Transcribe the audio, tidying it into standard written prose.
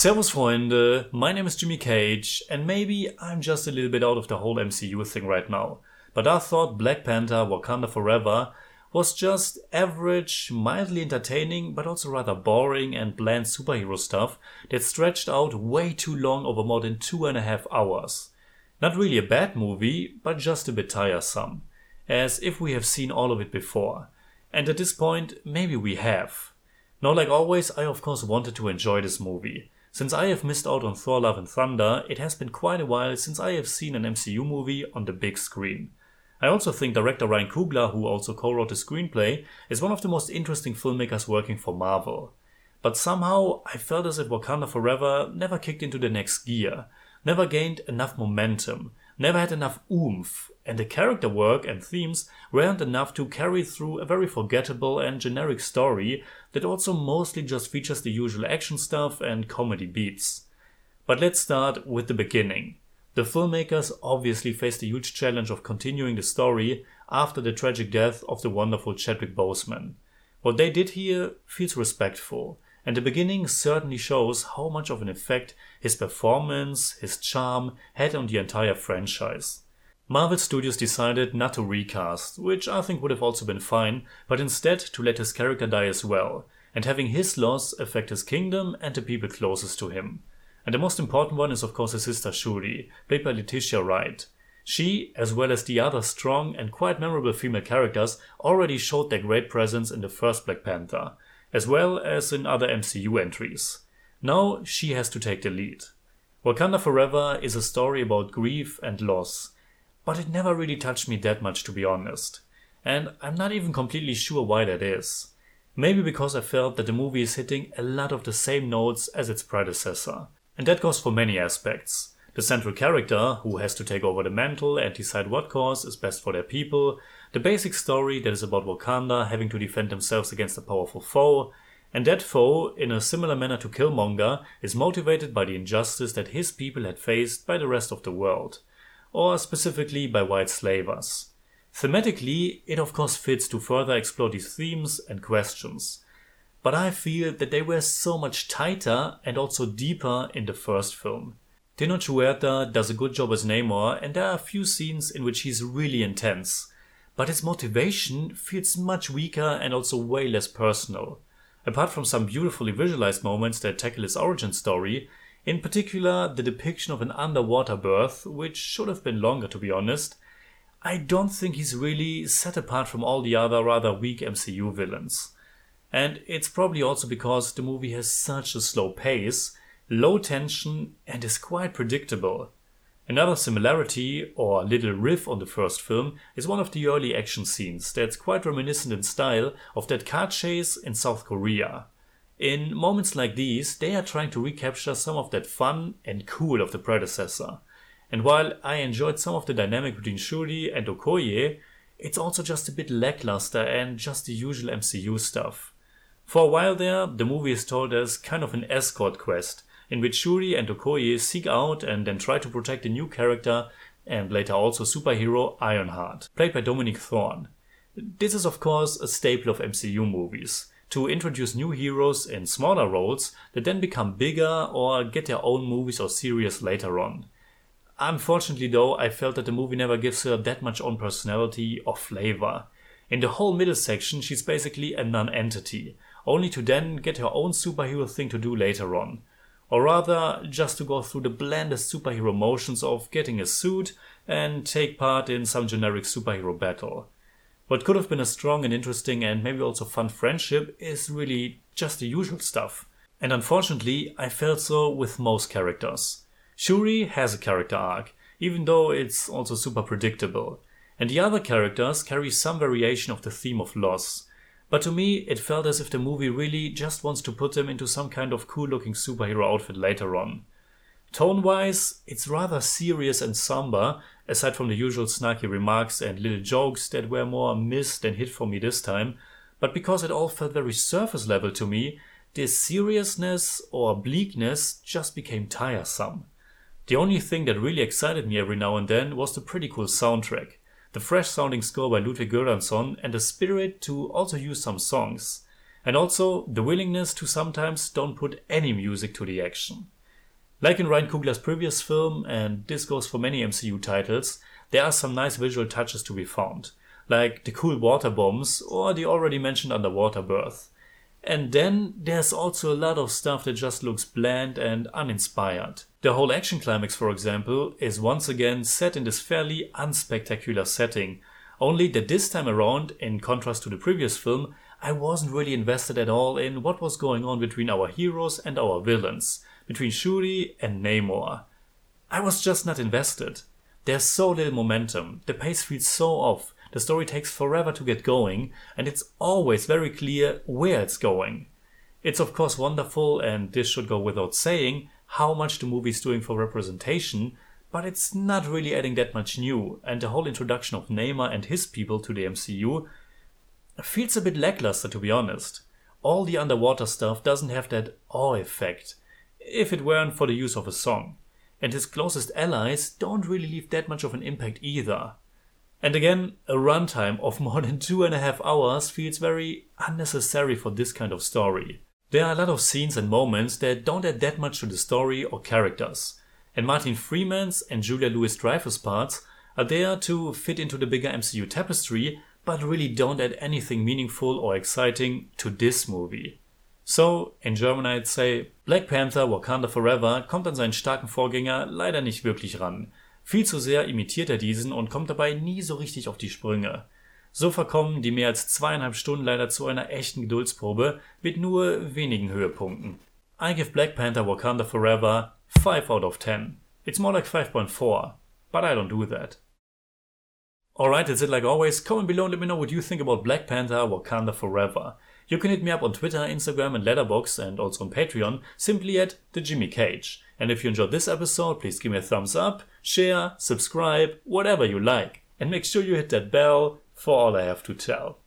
Servus Freunde, my name is Jimmy Cage, and maybe I'm just a little bit out of the whole MCU thing right now. But I thought Black Panther Wakanda Forever was just average, mildly entertaining, but also rather boring and bland superhero stuff that stretched out way too long over more than 2.5 hours. Not really a bad movie, but just a bit tiresome. As if we have seen all of it before. And at this point, maybe we have. Now, like always, I of course wanted to enjoy this movie. Since I have missed out on Thor: Love and Thunder, it has been quite a while since I have seen an MCU movie on the big screen. I also think director Ryan Coogler, who also co-wrote the screenplay, is one of the most interesting filmmakers working for Marvel. But somehow, I felt as if Wakanda Forever never kicked into the next gear, never gained enough momentum, never had enough oomph, and the character work and themes weren't enough to carry through a very forgettable and generic story that also mostly just features the usual action stuff and comedy beats. But let's start with the beginning. The filmmakers obviously faced the huge challenge of continuing the story after the tragic death of the wonderful Chadwick Boseman. What they did here feels respectful, and the beginning certainly shows how much of an effect his performance, his charm, had on the entire franchise. Marvel Studios decided not to recast, which I think would have also been fine, but instead to let his character die as well, and having his loss affect his kingdom and the people closest to him. And the most important one is of course his sister Shuri, played by Letitia Wright. She, as well as the other strong and quite memorable female characters, already showed their great presence in the first Black Panther, as well as in other MCU entries. Now she has to take the lead. Wakanda Forever is a story about grief and loss, but it never really touched me that much, to be honest. And I'm not even completely sure why that is. Maybe because I felt that the movie is hitting a lot of the same notes as its predecessor. And that goes for many aspects. The central character, who has to take over the mantle and decide what cause is best for their people, the basic story that is about Wakanda having to defend themselves against a powerful foe, and that foe, in a similar manner to Killmonger, is motivated by the injustice that his people had faced by the rest of the world, or specifically by white slavers. Thematically, it of course fits to further explore these themes and questions. But I feel that they were so much tighter and also deeper in the first film. Tenoch Huerta does a good job as Namor, and there are a few scenes in which he's really intense. But his motivation feels much weaker and also way less personal. Apart from some beautifully visualized moments that tackle his origin story, in particular the depiction of an underwater birth, which should have been longer to be honest, I don't think he's really set apart from all the other rather weak MCU villains. And it's probably also because the movie has such a slow pace, low tension, and is quite predictable. Another similarity, or little riff on the first film, is one of the early action scenes that's quite reminiscent in style of that car chase in South Korea. In moments like these, they are trying to recapture some of that fun and cool of the predecessor. And while I enjoyed some of the dynamic between Shuri and Okoye, it's also just a bit lackluster and just the usual MCU stuff. For a while there, the movie is told as kind of an escort quest, in which Shuri and Okoye seek out and then try to protect a new character and later also superhero Ironheart, played by Dominic Thorne. This is of course a staple of MCU movies, to introduce new heroes in smaller roles that then become bigger or get their own movies or series later on. Unfortunately though, I felt that the movie never gives her that much own personality or flavor. In the whole middle section, she's basically a non-entity, only to then get her own superhero thing to do later on. Or rather, just to go through the blandest superhero motions of getting a suit and take part in some generic superhero battle. What could have been a strong and interesting and maybe also fun friendship is really just the usual stuff. And unfortunately, I felt so with most characters. Shuri has a character arc, even though it's also super predictable. And the other characters carry some variation of the theme of loss. But to me, it felt as if the movie really just wants to put them into some kind of cool-looking superhero outfit later on. Tone-wise, it's rather serious and somber, aside from the usual snarky remarks and little jokes that were more missed than hit for me this time, but because it all felt very surface level to me, this seriousness or bleakness just became tiresome. The only thing that really excited me every now and then was the pretty cool soundtrack. The fresh sounding score by Ludwig Göransson and the spirit to also use some songs. and also the willingness to sometimes don't put any music to the action. Like in Ryan Coogler's previous film, and this goes for many MCU titles, there are some nice visual touches to be found, like the cool water bombs or the already mentioned underwater birth. And then there's also a lot of stuff that just looks bland and uninspired. The whole action climax, for example, is once again set in this fairly unspectacular setting, only that this time around, in contrast to the previous film, I wasn't really invested at all in what was going on between our heroes and our villains, between Shuri and Namor. I was just not invested. There's so little momentum, the pace feels so off, the story takes forever to get going, and it's always very clear where it's going. It's of course wonderful, and this should go without saying, how much the movie's doing for representation, but it's not really adding that much new, and the whole introduction of Namor and his people to the MCU feels a bit lackluster, to be honest. All the underwater stuff doesn't have that awe effect, if it weren't for the use of a song. And his closest allies don't really leave that much of an impact either. And again, a runtime of more than 2.5 hours feels very unnecessary for this kind of story. There are a lot of scenes and moments that don't add that much to the story or characters, and Martin Freeman's and Julia Louis-Dreyfus parts are there to fit into the bigger MCU tapestry, but really don't add anything meaningful or exciting to this movie. So, in German I'd say, Black Panther Wakanda Forever kommt an seinen starken Vorgänger leider nicht wirklich ran. Viel zu sehr imitiert diesen und kommt dabei nie so richtig auf die Sprünge. So verkommen die mehr als 2,5 Stunden leider zu einer echten Geduldsprobe mit nur wenigen Höhepunkten. I give Black Panther Wakanda Forever 5 out of 10. It's more like 5.4, but I don't do that. Alright, that's it like always. Comment below and let me know what you think about Black Panther Wakanda Forever. You can hit me up on Twitter, Instagram and Letterboxd, and also on Patreon, simply at the Jimmy Cage. And if you enjoyed this episode, please give me a thumbs up, share, subscribe, whatever you like. And make sure you hit that bell for all I have to tell.